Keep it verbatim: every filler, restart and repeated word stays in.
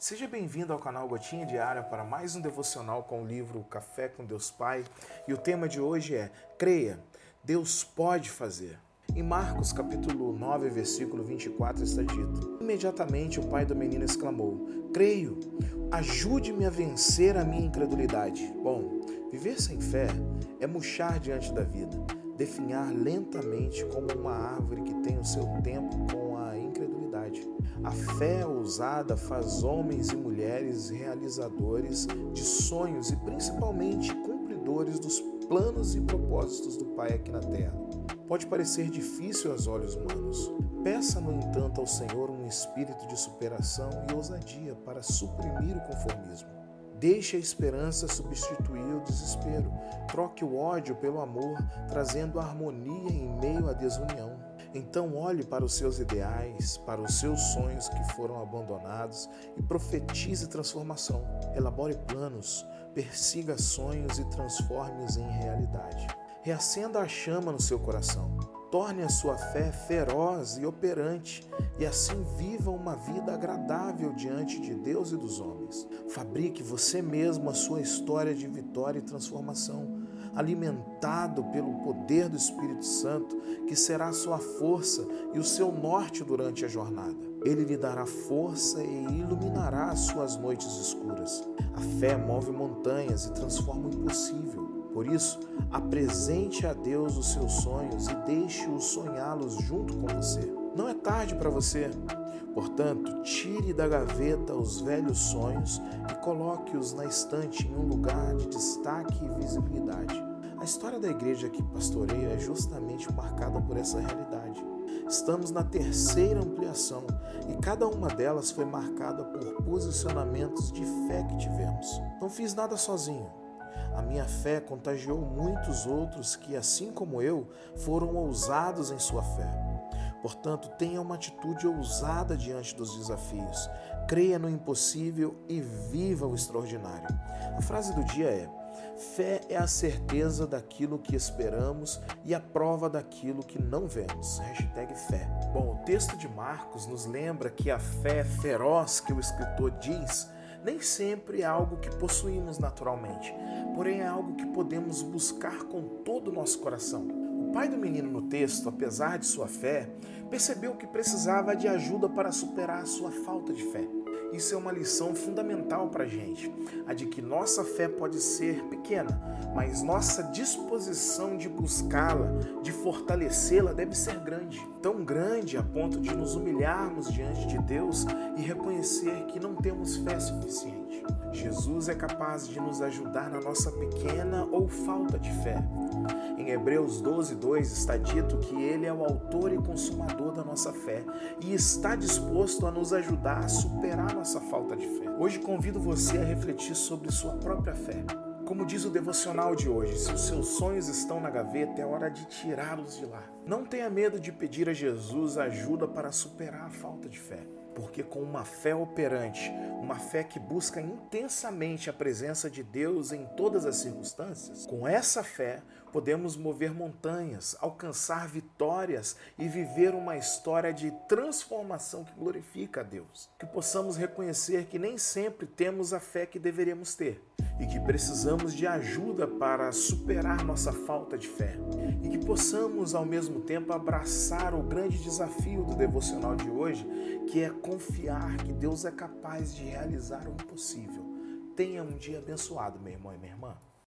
Seja bem-vindo ao canal Gotinha Diária para mais um devocional com o livro Café com Deus Pai. E o tema de hoje é: creia, Deus pode fazer. Em Marcos capítulo nove, versículo vinte e quatro está dito: imediatamente o pai do menino exclamou: creio, ajude-me a vencer a minha incredulidade. Bom, viver sem fé é murchar diante da vida, definhar lentamente como uma árvore que tem o seu tempo com a incredulidade. A fé ousada faz homens e mulheres realizadores de sonhos e principalmente cumpridores dos planos e propósitos do Pai aqui na Terra. Pode parecer difícil aos olhos humanos. Peça, no entanto, ao Senhor um espírito de superação e ousadia para suprimir o conformismo. Deixe a esperança substituir o desespero. Troque o ódio pelo amor, trazendo harmonia em meio à desunião. Então olhe para os seus ideais, para os seus sonhos que foram abandonados e profetize transformação. Elabore planos, persiga sonhos e transforme-os em realidade. Reacenda a chama no seu coração. Torne a sua fé feroz e operante, e assim viva uma vida agradável diante de Deus e dos homens. Fabrique você mesmo a sua história de vitória e transformação, alimentado pelo poder do Espírito Santo, que será a sua força e o seu norte durante a jornada. Ele lhe dará força e iluminará as suas noites escuras. A fé move montanhas e transforma o impossível. Por isso, apresente a Deus os seus sonhos e deixe-o sonhá-los junto com você. Não é tarde para você. Portanto, tire da gaveta os velhos sonhos e coloque-os na estante em um lugar de destaque e visibilidade. A história da igreja que pastoreio é justamente marcada por essa realidade. Estamos na terceira ampliação e cada uma delas foi marcada por posicionamentos de fé que tivemos. Não fiz nada sozinho. A minha fé contagiou muitos outros que, assim como eu, foram ousados em sua fé. Portanto, tenha uma atitude ousada diante dos desafios. Creia no impossível e viva o extraordinário. A frase do dia é: fé é a certeza daquilo que esperamos e a prova daquilo que não vemos. Hashtag fé. Bom, o texto de Marcos nos lembra que a fé feroz que o escritor diz nem sempre é algo que possuímos naturalmente, porém é algo que podemos buscar com todo o nosso coração. O pai do menino no texto, apesar de sua fé, percebeu que precisava de ajuda para superar a sua falta de fé. Isso é uma lição fundamental para a gente, a de que nossa fé pode ser pequena, mas nossa disposição de buscá-la, de fortalecê-la, deve ser grande. Tão grande a ponto de nos humilharmos diante de Deus e reconhecer que não temos fé suficiente. Jesus é capaz de nos ajudar na nossa pequena ou falta de fé. Em Hebreus doze, dois está dito que Ele é o autor e consumador da nossa fé e está disposto a nos ajudar a superar nossa falta de fé. Hoje convido você a refletir sobre sua própria fé. Como diz o devocional de hoje, se os seus sonhos estão na gaveta, é hora de tirá-los de lá. Não tenha medo de pedir a Jesus ajuda para superar a falta de fé, porque com uma fé operante, uma fé que busca intensamente a presença de Deus em todas as circunstâncias, com essa fé podemos mover montanhas, alcançar vitórias e viver uma história de transformação que glorifica a Deus. Que possamos reconhecer que nem sempre temos a fé que deveríamos ter e que precisamos de ajuda para superar nossa falta de fé. E que possamos, ao mesmo tempo, abraçar o grande desafio do devocional de hoje, que é confiar que Deus é capaz de realizar o impossível. Tenha um dia abençoado, meu irmão e minha irmã.